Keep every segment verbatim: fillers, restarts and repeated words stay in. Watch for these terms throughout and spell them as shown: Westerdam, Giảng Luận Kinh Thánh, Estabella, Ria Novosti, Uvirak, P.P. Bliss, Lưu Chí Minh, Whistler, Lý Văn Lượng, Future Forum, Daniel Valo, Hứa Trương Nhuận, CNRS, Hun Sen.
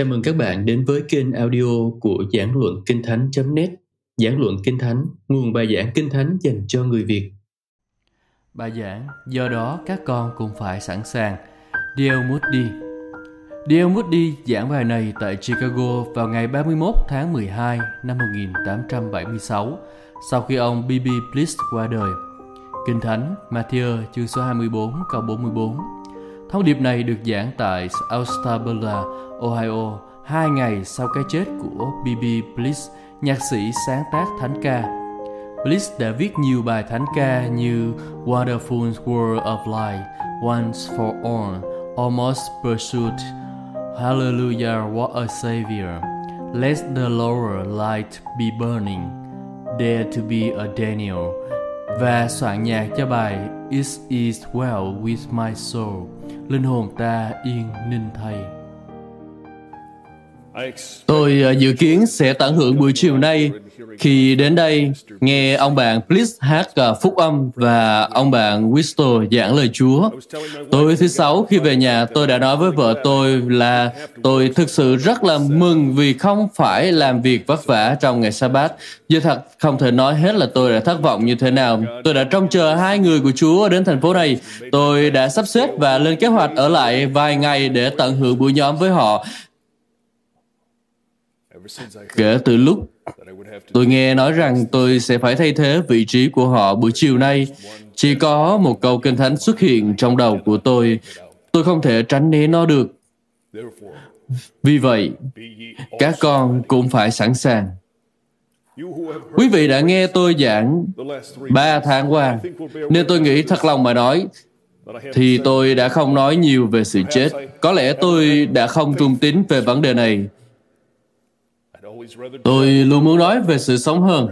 Chào mừng các bạn đến với kênh audio của Giảng Luận Kinh Thánh chấm net. Giảng Luận Kinh Thánh, nguồn bài giảng Kinh Thánh dành cho người Việt. Bài giảng Do đó các con cũng phải sẵn sàng. đê lờ Moody D L. Moody giảng bài này tại Chicago vào ngày ba mươi mốt tháng mười hai năm một nghìn tám trăm bảy mươi sáu, sau khi ông B B. Bliss qua đời. Kinh Thánh Matthew chương số hai mươi bốn câu bốn mươi bốn. Thông điệp này được giảng tại Estabella, Ohio, hai ngày sau cái chết của B B. Bliss, nhạc sĩ sáng tác thánh ca. Bliss đã viết nhiều bài thánh ca như Wonderful World of Light, Once for All, Almost Pursued, Hallelujah, What a Savior, Let the Lower Light be Burning, Dare to be a Daniel, và soạn nhạc cho bài It is well with my soul, linh hồn ta yên ninh thay. Tôi dự kiến sẽ tận hưởng buổi chiều nay khi đến đây nghe ông bạn Bliss hát phúc âm và ông bạn Whistler giảng lời Chúa. Tối thứ Sáu khi về nhà, tôi đã nói với vợ tôi là tôi thực sự rất là mừng vì không phải làm việc vất vả trong ngày Sa-bát. Giờ thật không thể nói hết là tôi đã thất vọng như thế nào. Tôi đã trông chờ hai người của Chúa đến thành phố này. Tôi đã sắp xếp và lên kế hoạch ở lại vài ngày để tận hưởng buổi nhóm với họ. Kể từ lúc tôi nghe nói rằng tôi sẽ phải thay thế vị trí của họ buổi chiều nay, chỉ có một câu Kinh Thánh xuất hiện trong đầu của tôi. Tôi không thể tránh né nó được. Vì vậy, các con cũng phải sẵn sàng. Quý vị đã nghe tôi giảng ba tháng qua, nên tôi nghĩ thật lòng mà nói, thì tôi đã không nói nhiều về sự chết. Có lẽ tôi đã không trung tín về vấn đề này. Tôi luôn muốn nói về sự sống hơn,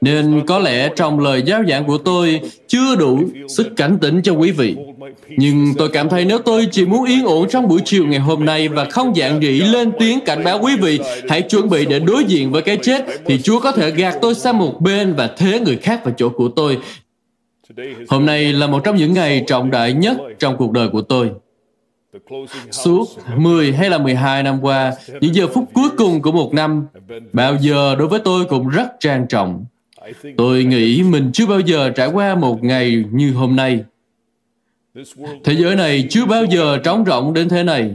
nên có lẽ trong lời giáo giảng của tôi chưa đủ sức cảnh tỉnh cho quý vị. Nhưng tôi cảm thấy nếu tôi chỉ muốn yên ổn trong buổi chiều ngày hôm nay và không dạn dĩ lên tiếng cảnh báo quý vị hãy chuẩn bị để đối diện với cái chết, thì Chúa có thể gạt tôi sang một bên và thế người khác vào chỗ của tôi. Hôm nay là một trong những ngày trọng đại nhất trong cuộc đời của tôi. Suốt mười hay là mười hai năm qua, những giờ phút cuối cùng của một năm, bao giờ đối với tôi cũng rất trang trọng. Tôi nghĩ mình chưa bao giờ trải qua một ngày như hôm nay. Thế giới này chưa bao giờ trống rỗng đến thế này,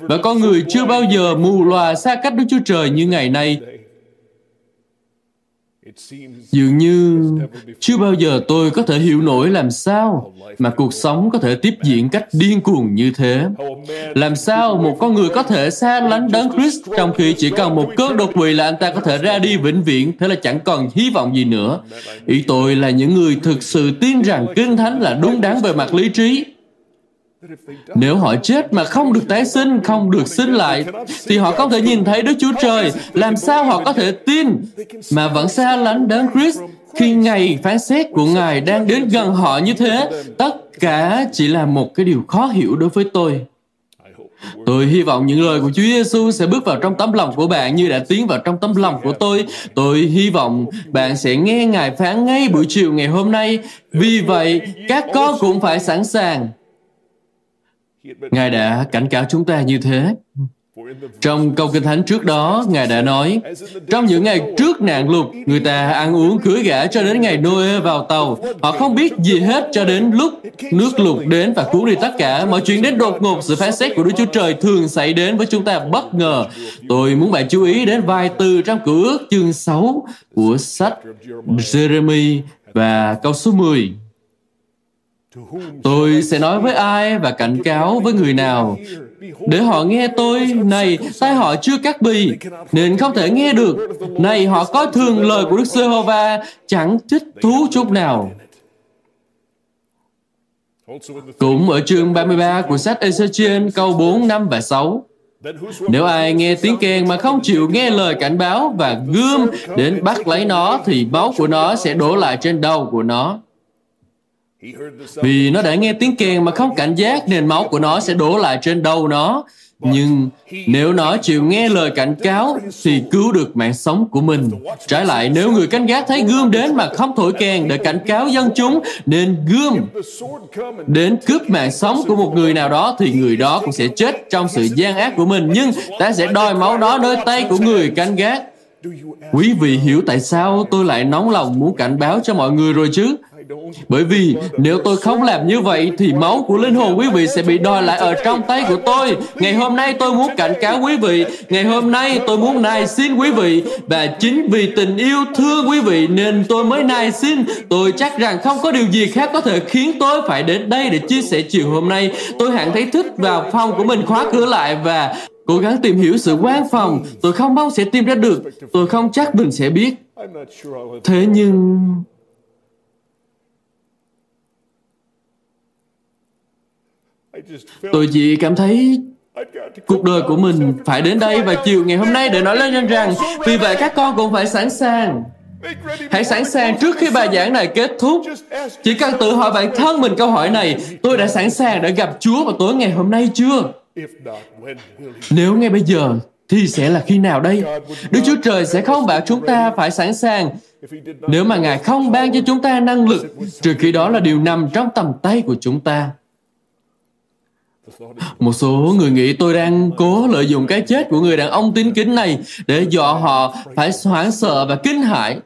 và con người chưa bao giờ mù loà xa cách Đức Chúa Trời như ngày nay. Dường như chưa bao giờ tôi có thể hiểu nổi làm sao mà cuộc sống có thể tiếp diễn cách điên cuồng như thế. Làm sao một con người có thể xa lánh đấng Christ trong khi chỉ cần một cơn đột quỵ là anh ta có thể ra đi vĩnh viễn, thế là chẳng còn hy vọng gì nữa. Ý tôi là những người thực sự tin rằng Kinh Thánh là đúng đắn về mặt lý trí. Nếu họ chết mà không được tái sinh, không được sinh lại, thì họ không thể nhìn thấy Đức Chúa Trời. Làm sao họ có thể tin mà vẫn xa lánh đến Christ khi ngày phán xét của Ngài đang đến gần họ như thế? Tất cả chỉ là một cái điều khó hiểu đối với tôi. Tôi hy vọng những lời của Chúa Giêsu sẽ bước vào trong tấm lòng của bạn như đã tiến vào trong tấm lòng của tôi. Tôi hy vọng bạn sẽ nghe Ngài phán ngay buổi chiều ngày hôm nay. Vì vậy, các con cũng phải sẵn sàng. Ngài đã cảnh cáo chúng ta như thế. Trong câu Kinh Thánh trước đó, Ngài đã nói, trong những ngày trước nạn lụt, người ta ăn uống cưới gả cho đến ngày Noe vào tàu. Họ không biết gì hết cho đến lúc nước lụt đến và cuốn đi tất cả. Mọi chuyện đến đột ngột, sự phán xét của Đức Chúa Trời thường xảy đến với chúng ta bất ngờ. Tôi muốn bạn chú ý đến vài từ trong Cựu Ước chương sáu của sách Jeremy và câu số mười. Tôi sẽ nói với ai và cảnh cáo với người nào? Để họ nghe tôi, này, tai họ chưa cắt bì, nên không thể nghe được. Này, họ có thường lời của Đức Giê-hô-va, chẳng thích thú chút nào. Cũng ở chương ba mươi ba của sách Ê-sơ-chiên câu bốn, năm và sáu. Nếu ai nghe tiếng kèn mà không chịu nghe lời cảnh báo và gươm đến bắt lấy nó, thì máu của nó sẽ đổ lại trên đầu của nó. Vì nó đã nghe tiếng kèn mà không cảnh giác, nên máu của nó sẽ đổ lại trên đầu nó. Nhưng nếu nó chịu nghe lời cảnh cáo thì cứu được mạng sống của mình. Trái lại, nếu người canh gác thấy gươm đến mà không thổi kèn để cảnh cáo dân chúng nên gươm đến cướp mạng sống của một người nào đó thì người đó cũng sẽ chết trong sự gian ác của mình. Nhưng ta sẽ đòi máu đó nơi tay của người canh gác. Quý vị hiểu tại sao tôi lại nóng lòng muốn cảnh báo cho mọi người rồi chứ? Bởi vì nếu tôi không làm như vậy thì máu của linh hồn quý vị sẽ bị đòi lại ở trong tay của tôi. Ngày hôm nay tôi muốn cảnh cáo quý vị. Ngày hôm nay tôi muốn nài xin quý vị. Và chính vì tình yêu thương quý vị nên tôi mới nài xin. Tôi chắc rằng không có điều gì khác có thể khiến tôi phải đến đây để chia sẻ chiều hôm nay. Tôi hẳn thấy thích vào phòng của mình, khóa cửa lại và cố gắng tìm hiểu sự quan phòng. Tôi không mong sẽ tìm ra được. Tôi không chắc mình sẽ biết. Thế nhưng tôi chỉ cảm thấy cuộc đời của mình phải đến đây và chiều ngày hôm nay để nói lên rằng vì vậy các con cũng phải sẵn sàng. Hãy sẵn sàng trước khi bài giảng này kết thúc. Chỉ cần tự hỏi bản thân mình câu hỏi này: tôi đã sẵn sàng để gặp Chúa vào tối ngày hôm nay chưa? Nếu ngay bây giờ thì sẽ là khi nào đây? Đức Chúa Trời sẽ không bảo chúng ta phải sẵn sàng nếu mà Ngài không ban cho chúng ta năng lực, trừ khi đó là điều nằm trong tầm tay của chúng ta. Một số người nghĩ tôi đang cố lợi dụng cái chết của người đàn ông tín kính này để dọa họ phải hoảng sợ và kinh hãi.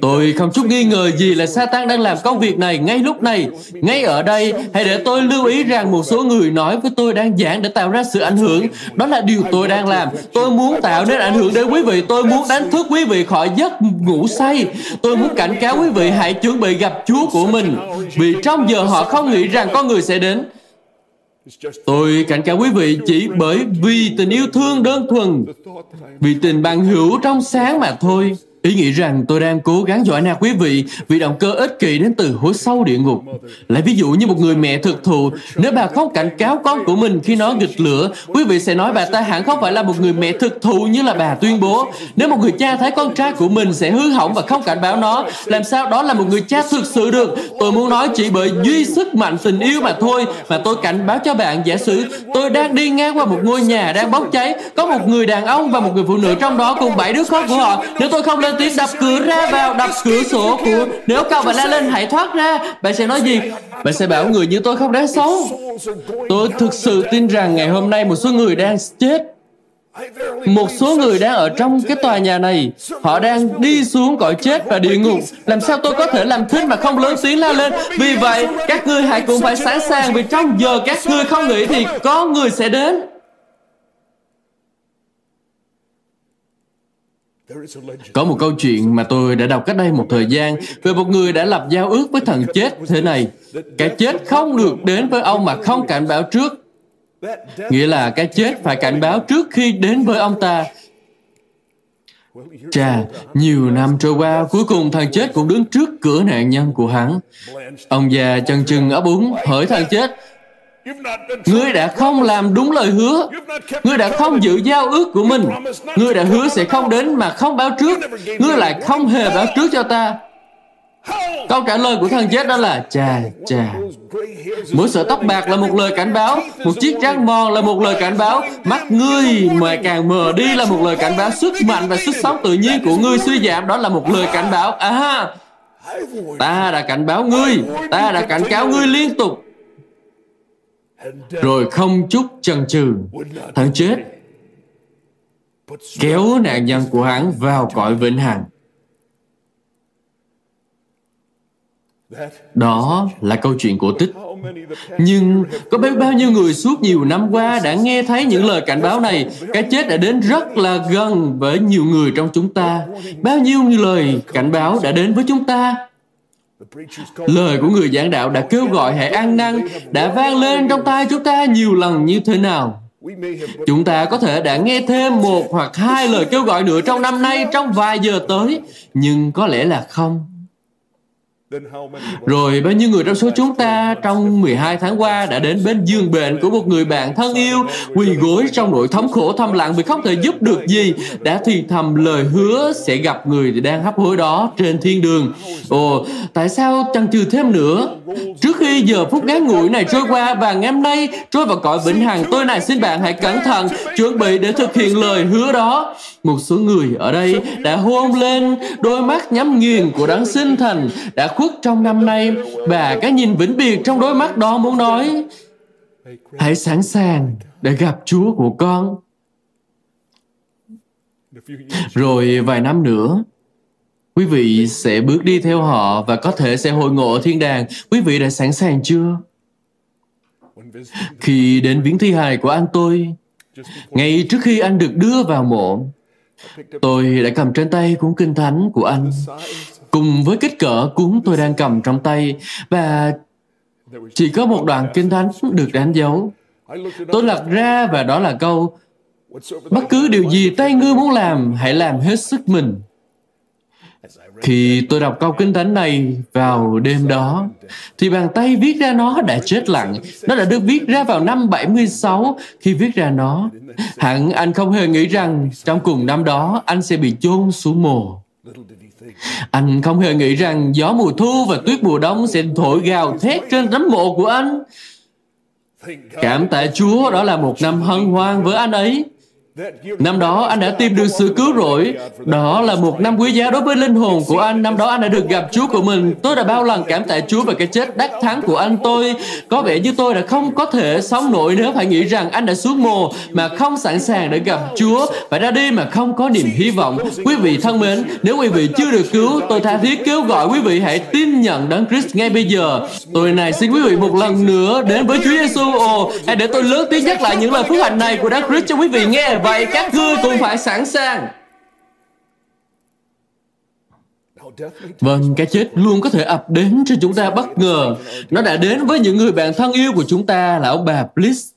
Tôi không chút nghi ngờ gì là Satan đang làm công việc này ngay lúc này, ngay ở đây. Hãy để tôi lưu ý rằng một số người nói với tôi đang giảng để tạo ra sự ảnh hưởng. Đó là điều tôi đang làm. Tôi muốn tạo nên ảnh hưởng đến quý vị. Tôi muốn đánh thức quý vị khỏi giấc ngủ say. Tôi muốn cảnh cáo quý vị hãy chuẩn bị gặp Chúa của mình, vì trong giờ họ không nghĩ rằng có người sẽ đến. Tôi cảnh cáo quý vị chỉ bởi vì tình yêu thương đơn thuần, vì tình bằng hữu trong sáng mà thôi. Ý nghĩ rằng tôi đang cố gắng dọa nạt quý vị vì động cơ ích kỷ đến từ hố sâu địa ngục. Lấy ví dụ như một người mẹ thực thụ, nếu bà không cảnh cáo con của mình khi nó nghịch lửa, quý vị sẽ nói bà ta hẳn không phải là một người mẹ thực thụ như là bà tuyên bố. Nếu một người cha thấy con trai của mình sẽ hư hỏng và không cảnh báo nó, làm sao đó là một người cha thực sự được? Tôi muốn nói chỉ bởi duy sức mạnh tình yêu mà thôi mà tôi cảnh báo cho bạn. Giả sử tôi đang đi ngang qua một ngôi nhà đang bốc cháy, có một người đàn ông và một người phụ nữ trong đó cùng bảy đứa con của họ. Nếu tôi không lên tiếng đập cửa ra vào, đập cửa sổ của... Nếu cậu bạn la lên hãy thoát ra, bạn sẽ nói gì? Bạn sẽ bảo người như tôi không đáng xấu. Tôi thực sự tin rằng ngày hôm nay một số người đang chết. Một số người đang ở trong cái tòa nhà này. Họ đang đi xuống cõi chết và địa ngục. Làm sao tôi có thể làm thinh mà không lớn tiếng la lên? Vì vậy, các ngươi hãy cũng phải sẵn sàng, vì trong giờ các ngươi không nghĩ thì có người sẽ đến. Có một câu chuyện mà tôi đã đọc cách đây một thời gian về một người đã lập giao ước với thần chết thế này: cái chết không được đến với ông mà không cảnh báo trước. Nghĩa là cái chết phải cảnh báo trước khi đến với ông ta. Chà, nhiều năm trôi qua, cuối cùng thằng chết cũng đứng trước cửa nạn nhân của hắn. Ông già chần chừ ấp úng hỏi thằng chết: ngươi đã không làm đúng lời hứa, ngươi đã không giữ giao ước của mình, ngươi đã hứa sẽ không đến mà không báo trước, ngươi lại không hề báo trước cho ta. Câu trả lời của thằng chết đó là: chà, chà. Mỗi sợi tóc bạc là một lời cảnh báo, một chiếc trán mòn là một lời cảnh báo, mắt ngươi mà càng mờ đi là một lời cảnh báo, sức mạnh và sức sống tự nhiên của ngươi suy giảm, đó là một lời cảnh báo. À, ta đã cảnh báo ngươi, ta đã cảnh cáo ngươi liên tục. Rồi không chút chần chừ, thằng chết kéo nạn nhân của hắn vào cõi vĩnh hằng. Đó là câu chuyện cổ tích. Nhưng có biết bao nhiêu người suốt nhiều năm qua đã nghe thấy những lời cảnh báo này. Cái chết đã đến rất là gần với nhiều người trong chúng ta. Bao nhiêu lời cảnh báo đã đến với chúng ta. Lời của người giảng đạo đã kêu gọi hãy ăn năn đã vang lên trong tai chúng ta nhiều lần như thế nào. Chúng ta có thể đã nghe thêm một hoặc hai lời kêu gọi nữa trong năm nay, trong vài giờ tới, nhưng có lẽ là không. Rồi bao nhiêu người trong số chúng ta trong mười hai tháng qua đã đến bên giường bệnh của một người bạn thân yêu, quỳ gối trong nỗi thống khổ thầm lặng vì không thể giúp được gì, đã thì thầm lời hứa sẽ gặp người đang hấp hối đó trên thiên đường. Ồ, tại sao chần chừ thêm nữa? Trước khi giờ phút ngắn ngủi này trôi qua và ngày hôm nay trôi vào cõi vĩnh hằng, tôi này xin bạn hãy cẩn thận chuẩn bị để thực hiện lời hứa đó. Một số người ở đây đã hôn lên đôi mắt nhắm nghiền của đấng sinh thành, đã khuất trong năm nay, và cái nhìn vĩnh biệt trong đôi mắt đó muốn nói: hãy sẵn sàng để gặp Chúa của con. Rồi vài năm nữa, quý vị sẽ bước đi theo họ và có thể sẽ hội ngộ ở thiên đàng. Quý vị đã sẵn sàng chưa? Khi đến viếng thi hài của anh tôi, ngay trước khi anh được đưa vào mộ, tôi đã cầm trên tay cuốn Kinh Thánh của anh, cùng với kích cỡ cuốn tôi đang cầm trong tay, và chỉ có một đoạn Kinh Thánh được đánh dấu. Tôi lật ra và đó là câu: bất cứ điều gì tay ngươi muốn làm, hãy làm hết sức mình. Khi tôi đọc câu Kinh Thánh này vào đêm đó, thì bàn tay viết ra nó đã chết lặng. Nó đã được viết ra vào năm bảy mươi sáu. Khi viết ra nó, hẳn anh không hề nghĩ rằng trong cùng năm đó anh sẽ bị chôn xuống mồ. Anh không hề nghĩ rằng gió mùa thu và tuyết mùa đông sẽ thổi gào thét trên nấm mộ của anh. Cảm tạ Chúa, đó là một năm hân hoan với anh ấy. Năm đó anh đã tìm được sự cứu rỗi. Đó là một năm quý giá đối với linh hồn của anh. Năm đó anh đã được gặp Chúa của mình. Tôi đã bao lần cảm tạ Chúa về cái chết đắc thắng của anh tôi. Có vẻ như tôi đã không có thể sống nổi nếu phải nghĩ rằng anh đã xuống mồ mà không sẵn sàng để gặp Chúa, phải ra đi mà không có niềm hy vọng. Quý vị thân mến, nếu quý vị chưa được cứu, tôi tha thiết kêu gọi quý vị hãy tin nhận Đấng Christ ngay bây giờ. Tôi này xin quý vị một lần nữa đến với Chúa Giêsu. Ồ, hãy để tôi lớn tiếng nhắc lại những lời phước hạnh này của Đấng Christ cho quý vị nghe. Vậy các ngươi cũng phải sẵn sàng. Vâng, cái chết luôn có thể ập đến cho chúng ta bất ngờ. Nó đã đến với những người bạn thân yêu của chúng ta là ông bà Bliss.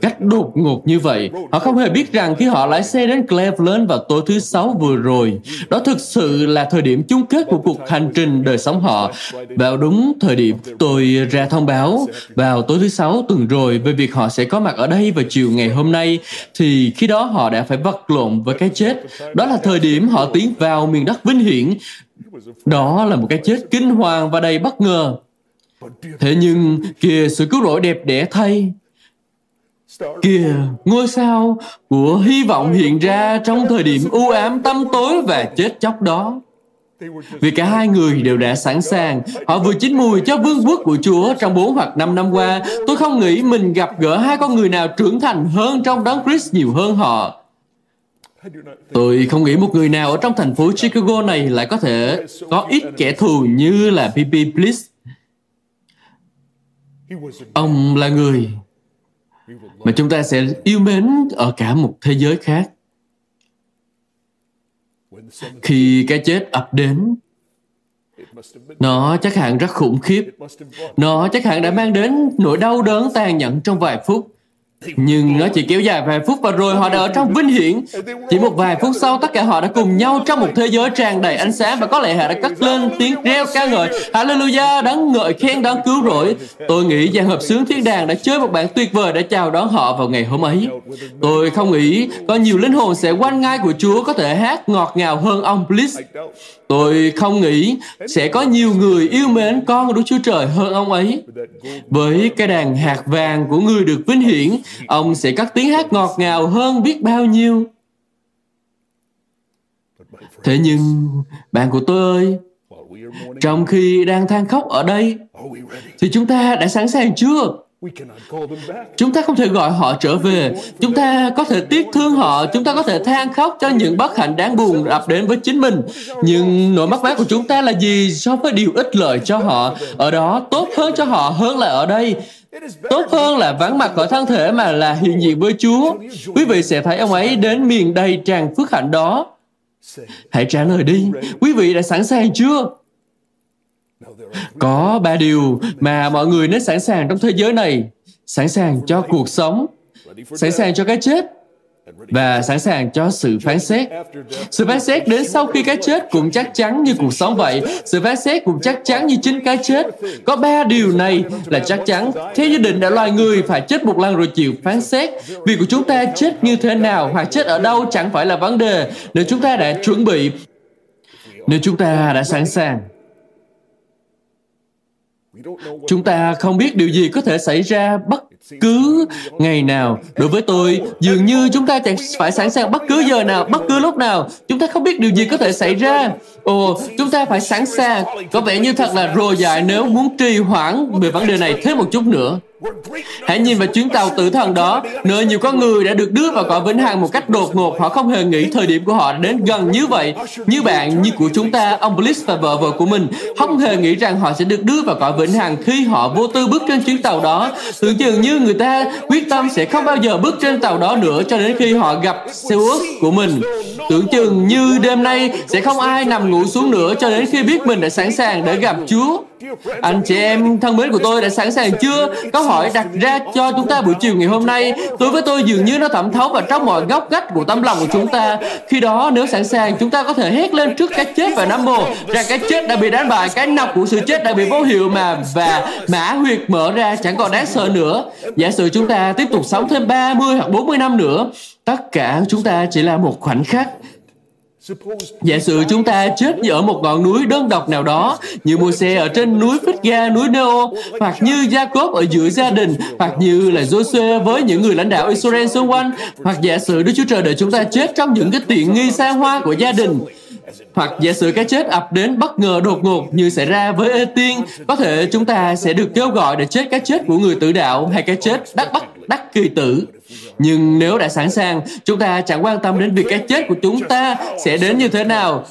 Cách đột ngột như vậy, họ không hề biết rằng khi họ lái xe đến Cleveland vào tối thứ Sáu vừa rồi, đó thực sự là thời điểm chung kết của cuộc hành trình đời sống họ. Vào đúng thời điểm tôi ra thông báo vào tối thứ Sáu tuần rồi về việc họ sẽ có mặt ở đây vào chiều ngày hôm nay, thì khi đó họ đã phải vật lộn với cái chết. Đó là thời điểm họ tiến vào miền đất vinh hiển. Đó là một cái chết kinh hoàng và đầy bất ngờ. Thế nhưng kìa sự cứu rỗi đẹp đẽ thay. Kìa, ngôi sao của hy vọng hiện ra trong thời điểm u ám, tăm tối và chết chóc đó. Vì cả hai người đều đã sẵn sàng, họ vừa chín mùi cho vương quốc của Chúa. Trong bốn hoặc năm năm qua, tôi không nghĩ mình gặp gỡ hai con người nào trưởng thành hơn trong Đấng Christ nhiều hơn họ. Tôi không nghĩ một người nào ở trong thành phố Chicago này lại có thể có ít kẻ thù như là P P. Bliss. Ông là người mà chúng ta sẽ yêu mến ở cả một thế giới khác. Khi cái chết ập đến, nó chắc hẳn rất khủng khiếp. Nó chắc hẳn đã mang đến nỗi đau đớn tàn nhẫn trong vài phút. Nhưng nó chỉ kéo dài vài phút và rồi họ đã ở trong vinh hiển. Chỉ một vài phút sau, tất cả họ đã cùng nhau trong một thế giới tràn đầy ánh sáng, và có lẽ họ đã cất lên tiếng reo ca ngợi Hallelujah, đáng ngợi khen đáng cứu rỗi. Tôi nghĩ dàn hợp xướng thiên đàng đã chơi một bản tuyệt vời để chào đón họ vào ngày hôm ấy. Tôi không nghĩ có nhiều linh hồn sẽ quanh ngai của Chúa có thể hát ngọt ngào hơn ông Bliss. Tôi không nghĩ sẽ có nhiều người yêu mến con của Đức Chúa Trời hơn ông ấy. Với cái đàn hạt vàng của người được vinh hiển, ông sẽ cất tiếng hát ngọt ngào hơn biết bao nhiêu. Thế nhưng, bạn của tôi ơi, trong khi đang than khóc ở đây, thì chúng ta đã sẵn sàng chưa? Chúng ta không thể gọi họ trở về. Chúng ta có thể tiếc thương họ. Chúng ta có thể than khóc cho những bất hạnh đáng buồn ập đến với chính mình. Nhưng nỗi mất mát của chúng ta là gì so với điều ích lợi cho họ? Ở đó tốt hơn cho họ hơn là ở đây. Tốt hơn là vắng mặt khỏi thân thể mà là hiện diện với Chúa. Quý vị sẽ thấy ông ấy đến miền đầy tràn phước hạnh đó. Hãy trả lời đi, quý vị đã sẵn sàng chưa? Có ba điều mà mọi người nên sẵn sàng trong thế giới này: sẵn sàng cho cuộc sống, sẵn sàng cho cái chết, và sẵn sàng cho sự phán xét. Sự phán xét đến sau khi cái chết cũng chắc chắn như cuộc sống vậy. Sự phán xét cũng chắc chắn như chính cái chết. Có ba điều này là chắc chắn. Theo gia đình đã loài người phải chết một lần rồi chịu phán xét. Việc của chúng ta chết như thế nào hoặc chết ở đâu chẳng phải là vấn đề nếu chúng ta đã chuẩn bị, nếu chúng ta đã sẵn sàng. Chúng ta không biết điều gì có thể xảy ra bất cứ ngày nào. Đối với tôi, dường như chúng ta phải sẵn sàng bất cứ giờ nào, bất cứ lúc nào. Chúng ta không biết điều gì có thể xảy ra. Ồ, chúng ta phải sẵn sàng. Có vẻ như thật là rồ dại nếu muốn trì hoãn về vấn đề này thêm một chút nữa. Hãy nhìn vào chuyến tàu tử thần đó, nơi nhiều con người đã được đưa vào cõi vĩnh hằng một cách đột ngột. Họ không hề nghĩ thời điểm của họ đến gần như vậy. Như bạn, như của chúng ta, ông Bliss và vợ vợ của mình, không hề nghĩ rằng họ sẽ được đưa vào cõi vĩnh hằng khi họ vô tư bước trên chuyến tàu đó. Tưởng chừng như người ta quyết tâm sẽ không bao giờ bước trên tàu đó nữa cho đến khi họ gặp siêu ước của mình. Tưởng chừng như đêm nay sẽ không ai nằm ngủ xuống nữa cho đến khi biết mình đã sẵn sàng để gặp Chúa. Anh chị em thân mến của tôi, đã sẵn sàng chưa? Câu hỏi đặt ra cho chúng ta buổi chiều ngày hôm nay, đối với tôi dường như nó thẩm thấu vào trong mọi góc ngách của tâm lòng của chúng ta. Khi đó, nếu sẵn sàng, chúng ta có thể hét lên trước cái chết và nâm mồ rằng cái chết đã bị đánh bại, cái nọc của sự chết đã bị vô hiệu mà, và mã huyệt mở ra chẳng còn đáng sợ nữa. Giả sử chúng ta tiếp tục sống thêm ba mươi hoặc bốn mươi năm nữa, tất cả chúng ta chỉ là một khoảnh khắc. Giả sử chúng ta chết như ở một ngọn núi đơn độc nào đó, như Môi-se ở trên núi Phít-ga, núi Nê-ô, hoặc như Gia-cốp ở giữa gia đình, hoặc như là Giô-suê với những người lãnh đạo Israel xung quanh, hoặc giả sử Đức Chúa Trời để chúng ta chết trong những cái tiện nghi xa hoa của gia đình, hoặc giả sử cái chết ập đến bất ngờ đột ngột như xảy ra với Ê-tiên, có thể chúng ta sẽ được kêu gọi để chết cái chết của người tử đạo hay cái chết đắc bất đắc kỳ tử. Nhưng nếu đã sẵn sàng, chúng ta chẳng quan tâm đến việc cái chết của chúng ta sẽ đến như thế nào.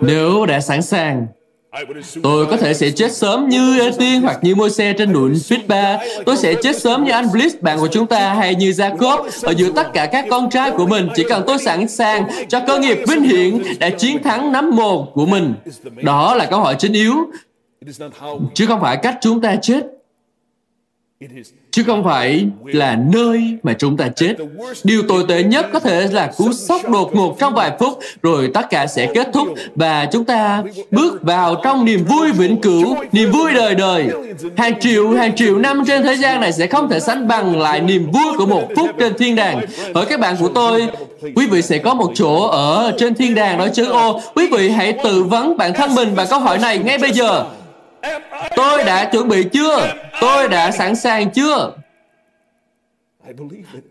Nếu đã sẵn sàng, tôi có thể sẽ chết sớm như Ê-tiên hoặc như Môi-se trên núi Phít-ba. Tôi sẽ chết sớm như anh Bliss, bạn của chúng ta, hay như Gia-cốp ở giữa tất cả các con trai của mình. Chỉ cần tôi sẵn sàng cho cơ nghiệp vinh hiển đã chiến thắng nắm mồ của mình. Đó là câu hỏi chính yếu, chứ không phải cách chúng ta chết, chứ không phải là nơi mà chúng ta chết. Điều tồi tệ nhất có thể là cú sốc đột ngột trong vài phút, rồi tất cả sẽ kết thúc và chúng ta bước vào trong niềm vui vĩnh cửu, niềm vui đời đời. Hàng triệu, hàng triệu năm trên thế gian này sẽ không thể sánh bằng lại niềm vui của một phút trên thiên đàng. Ở các bạn của tôi, quý vị sẽ có một chỗ ở trên thiên đàng đó chứ. Ô, quý vị hãy tự vấn bản thân mình bằng câu hỏi này ngay bây giờ. Tôi đã chuẩn bị chưa? Tôi đã sẵn sàng chưa?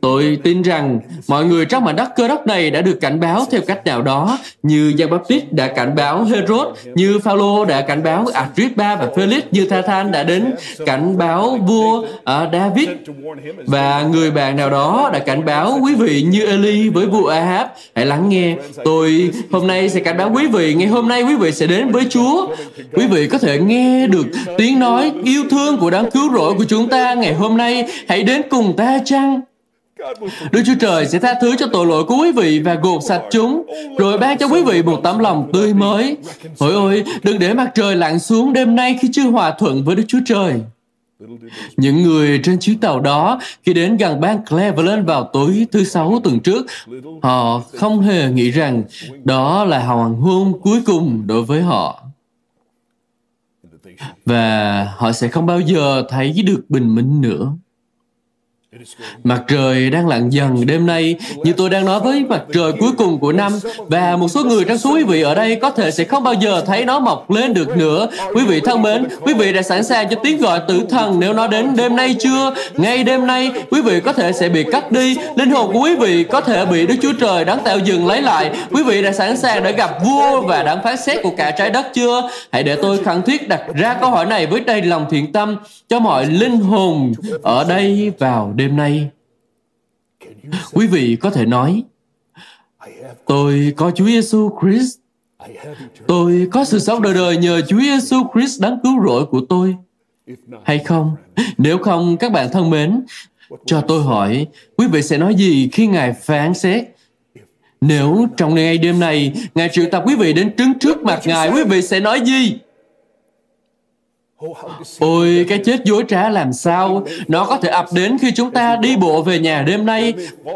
Tôi tin rằng mọi người trong mảnh đất Cơ Đốc này đã được cảnh báo theo cách nào đó, như Giăng Baptist đã cảnh báo Herod, như Phao-lô đã cảnh báo Agrippa và Phêlix, như Tha-than đã đến cảnh báo vua ở David, và người bạn nào đó đã cảnh báo quý vị như Eli với vua Ahab. Hãy lắng nghe, tôi hôm nay sẽ cảnh báo quý vị, ngày hôm nay quý vị sẽ đến với Chúa. Quý vị có thể nghe được tiếng nói yêu thương của đấng cứu rỗi của chúng ta ngày hôm nay. Hãy đến cùng ta chăng? Đức Chúa Trời sẽ tha thứ cho tội lỗi của quý vị và gột sạch chúng, rồi ban cho quý vị một tấm lòng tươi mới. Hỡi ôi, đừng để mặt trời lặn xuống đêm nay khi chưa hòa thuận với Đức Chúa Trời. Những người trên chuyến tàu đó, khi đến gần bang Cleveland vào tối thứ Sáu tuần trước, họ không hề nghĩ rằng đó là hoàng hôn cuối cùng đối với họ, và họ sẽ không bao giờ thấy được bình minh nữa. Mặt trời đang lặn dần đêm nay, như tôi đang nói với mặt trời cuối cùng của năm, và một số người trong số quý vị ở đây có thể sẽ không bao giờ thấy nó mọc lên được nữa. Quý vị thân mến, quý vị đã sẵn sàng cho tiếng gọi tử thần nếu nó đến đêm nay chưa? Ngay đêm nay, quý vị có thể sẽ bị cắt đi, linh hồn của quý vị có thể bị Đức Chúa Trời đấng tạo dựng lấy lại. Quý vị đã sẵn sàng để gặp vua và đấng phán xét của cả trái đất chưa? Hãy để tôi khẩn thiết đặt ra câu hỏi này với đầy lòng thiện tâm cho mọi linh hồn ở đây vào đêm nay. Quý vị có thể nói, tôi có Chúa Giêsu Christ, tôi có sự sống đời đời nhờ Chúa Giêsu Christ đấng cứu rỗi của tôi, hay không? Nếu không, các bạn thân mến, cho tôi hỏi, quý vị sẽ nói gì khi Ngài phán xét? Nếu trong ngày đêm này Ngài triệu tập quý vị đến đứng trước mặt Ngài, quý vị sẽ nói gì? Ôi, cái chết dối trá làm sao? Nó có thể ập đến khi chúng ta đi bộ về nhà đêm nay,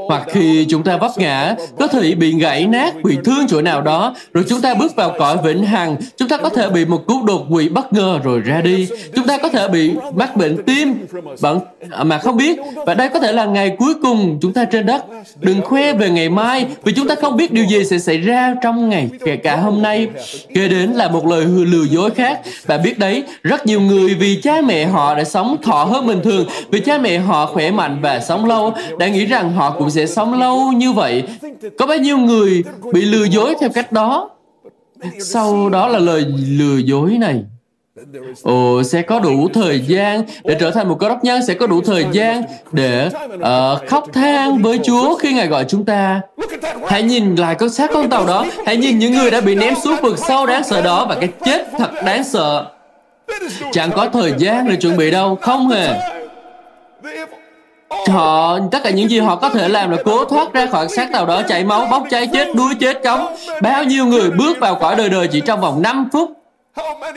hoặc khi chúng ta vấp ngã, có thể bị gãy nát, bị thương chỗ nào đó, rồi chúng ta bước vào cõi vĩnh hằng. Chúng ta có thể bị một cú đột quỵ bất ngờ rồi ra đi. Chúng ta có thể bị mắc bệnh tim bận mà không biết. Và đây có thể là ngày cuối cùng chúng ta trên đất. Đừng khoe về ngày mai, vì chúng ta không biết điều gì sẽ xảy ra trong ngày kể cả hôm nay. Kế đến là một lời lừa dối khác. Bạn biết đấy, rất nhiều người vì cha mẹ họ đã sống thọ hơn bình thường, vì cha mẹ họ khỏe mạnh và sống lâu, đã nghĩ rằng họ cũng sẽ sống lâu như vậy. Có bao nhiêu người bị lừa dối theo cách đó? Sau đó là lời lừa dối này. Ồ, sẽ có đủ thời gian để trở thành một cơ đốc nhân, sẽ có đủ thời gian để uh, khóc than với Chúa khi Ngài gọi chúng ta. Hãy nhìn lại con xác con tàu đó, hãy nhìn những người đã bị ném xuống vực sâu đáng sợ đó và cái chết thật đáng sợ. Chẳng có thời gian để chuẩn bị đâu, không hề. Họ, tất cả những gì họ có thể làm là cố thoát ra khỏi xác tàu đó, chảy máu, bốc cháy, chết đuối, chết cống. Bao nhiêu người bước vào cõi đời đời chỉ trong vòng năm phút.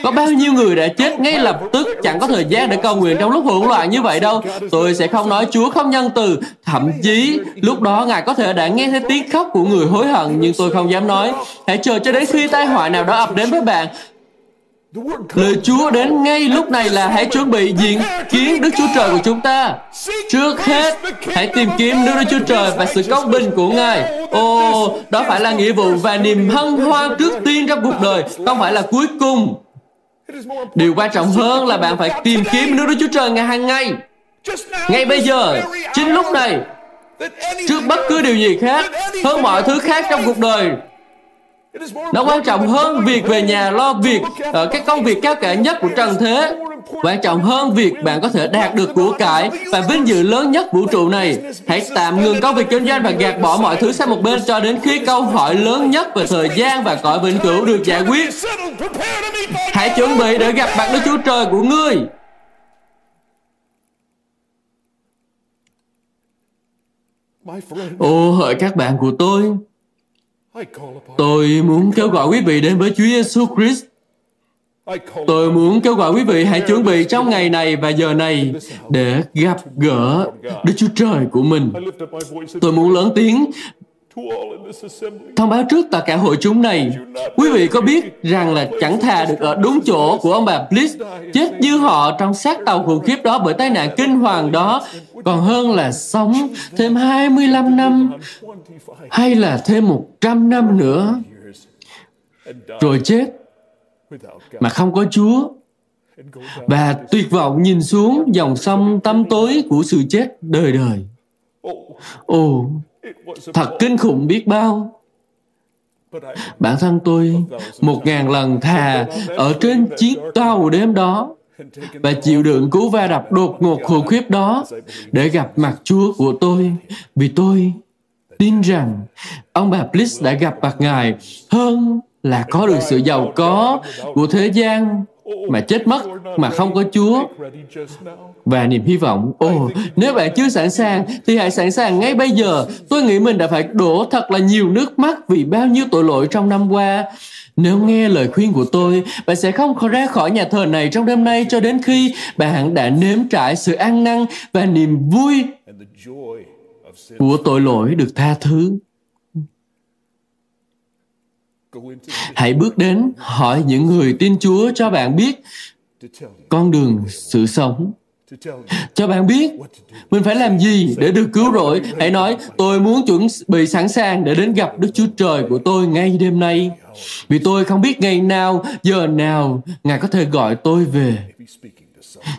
Có bao nhiêu người đã chết ngay lập tức, chẳng có thời gian để cầu nguyện trong lúc hỗn loạn như vậy đâu. Tôi sẽ không nói Chúa không nhân từ. Thậm chí, lúc đó Ngài có thể đã nghe thấy tiếng khóc của người hối hận, nhưng tôi không dám nói. Hãy chờ cho đến khi tai họa nào đó ập đến với bạn. Lời Chúa đến ngay lúc này là hãy chuẩn bị diện kiến Đức Chúa Trời của chúng ta. Trước hết, hãy tìm kiếm Đức Chúa Trời và sự công bình của Ngài. Ồ, đó phải là nghĩa vụ và niềm hân hoan trước tiên trong cuộc đời, không phải là cuối cùng. Điều quan trọng hơn là bạn phải tìm kiếm Đức Chúa Trời ngày hàng ngày. Ngay bây giờ, chính lúc này, trước bất cứ điều gì khác, hơn mọi thứ khác trong cuộc đời. Nó quan trọng hơn việc về nhà lo việc, ở các công việc cao cả nhất của trần thế. Quan trọng hơn việc bạn có thể đạt được của cải và vinh dự lớn nhất vũ trụ này. Hãy tạm ngừng công việc kinh doanh và gạt bỏ mọi thứ sang một bên cho đến khi câu hỏi lớn nhất về thời gian và cõi vĩnh cửu được giải quyết. Hãy chuẩn bị để gặp mặt Đức Chúa Trời của ngươi. Ô hỡi các bạn của tôi, tôi muốn kêu gọi quý vị đến với Chúa Giêsu Christ. Tôi muốn kêu gọi quý vị hãy chuẩn bị trong ngày này và giờ này để gặp gỡ Đức Chúa Trời của mình. Tôi muốn lớn tiếng thông báo trước tất cả hội chúng này. Quý vị có biết rằng là chẳng thà được ở đúng chỗ của ông bà Bliss, chết như họ trong xác tàu khủng khiếp đó bởi tai nạn kinh hoàng đó, còn hơn là sống thêm hai mươi lăm năm hay là thêm một trăm năm nữa rồi chết mà không có Chúa, và tuyệt vọng nhìn xuống dòng sông tăm tối của sự chết đời đời. Ồ, thật kinh khủng biết bao. Bản thân tôi một ngàn lần thà ở trên chiếc tàu đêm đó và chịu đựng cú va đập đột ngột khủng khiếp đó để gặp mặt Chúa của tôi, vì tôi tin rằng ông bà Bliss đã gặp mặt Ngài hơn là có được sự giàu có của thế gian mà chết mất mà không có Chúa và niềm hy vọng. Ồ, nếu bạn chưa sẵn sàng thì hãy sẵn sàng ngay bây giờ. Tôi nghĩ mình đã phải đổ thật là nhiều nước mắt vì bao nhiêu tội lỗi trong năm qua. Nếu nghe lời khuyên của tôi, bạn sẽ không ra khỏi nhà thờ này trong đêm nay cho đến khi bạn đã nếm trải sự an năn và niềm vui của tội lỗi được tha thứ. Hãy bước đến hỏi những người tin Chúa cho bạn biết con đường sự sống, cho bạn biết mình phải làm gì để được cứu rỗi. Hãy nói, tôi muốn chuẩn bị sẵn sàng để đến gặp Đức Chúa Trời của tôi ngay đêm nay, vì tôi không biết ngày nào, giờ nào Ngài có thể gọi tôi về.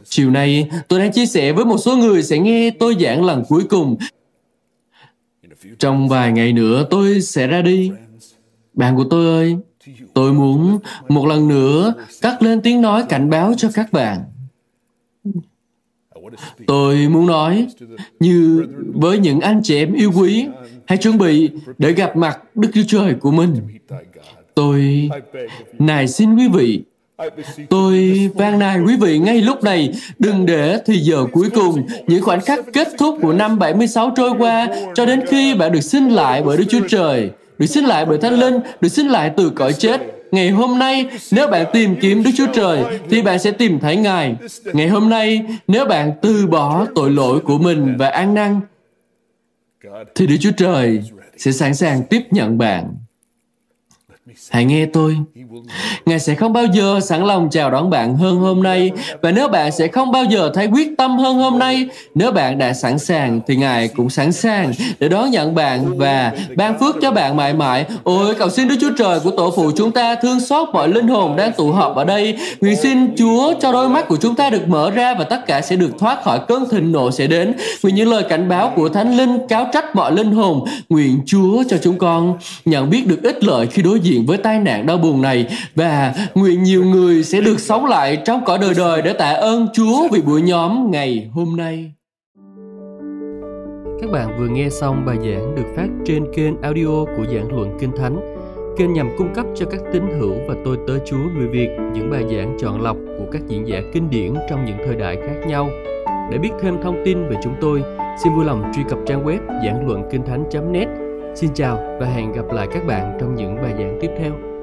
Chiều nay, tôi đang chia sẻ với một số người sẽ nghe tôi giảng lần cuối cùng. Trong vài ngày nữa, tôi sẽ ra đi. Bạn của tôi ơi, tôi muốn một lần nữa cất lên tiếng nói cảnh báo cho các bạn. Tôi muốn nói như với những anh chị em yêu quý, hãy chuẩn bị để gặp mặt Đức Chúa Trời của mình. Tôi nài xin quý vị, tôi van nài quý vị ngay lúc này, đừng để thì giờ cuối cùng, những khoảnh khắc kết thúc của năm bảy mươi sáu trôi qua cho đến khi bạn được sinh lại bởi Đức Chúa Trời, được sinh lại bởi Thánh Linh, được sinh lại từ cõi chết. Ngày hôm nay, nếu bạn tìm kiếm Đức Chúa Trời, thì bạn sẽ tìm thấy Ngài. Ngày hôm nay, nếu bạn từ bỏ tội lỗi của mình và ăn năn, thì Đức Chúa Trời sẽ sẵn sàng tiếp nhận bạn. Hãy nghe tôi. Ngài sẽ không bao giờ sẵn lòng chào đón bạn hơn hôm nay, và nếu bạn sẽ không bao giờ thấy quyết tâm hơn hôm nay, nếu bạn đã sẵn sàng, thì Ngài cũng sẵn sàng để đón nhận bạn và ban phước cho bạn mãi mãi. Ôi, cầu xin Đức Chúa Trời của tổ phụ chúng ta thương xót mọi linh hồn đang tụ họp ở đây. Nguyện xin Chúa cho đôi mắt của chúng ta được mở ra và tất cả sẽ được thoát khỏi cơn thịnh nộ sẽ đến. Nguyện những lời cảnh báo của Thánh Linh cáo trách mọi linh hồn. Nguyện Chúa cho chúng con nhận biết được ích lợi khi đối diện với tai nạn đau buồn này, và nguyện nhiều người sẽ được sống lại trong cõi đời đời để tạ ơn Chúa vì buổi nhóm ngày hôm nay. Các bạn vừa nghe xong bài giảng được phát trên kênh audio của Giảng Luận Kinh Thánh, kênh nhằm cung cấp cho các tín hữu và tôi tớ Chúa người Việt những bài giảng chọn lọc của các diễn giả kinh điển trong những thời đại khác nhau. Để biết thêm thông tin về chúng tôi, xin vui lòng truy cập trang web giảng luận kinh thánh chấm net. Xin chào và hẹn gặp lại các bạn trong những bài giảng tiếp theo.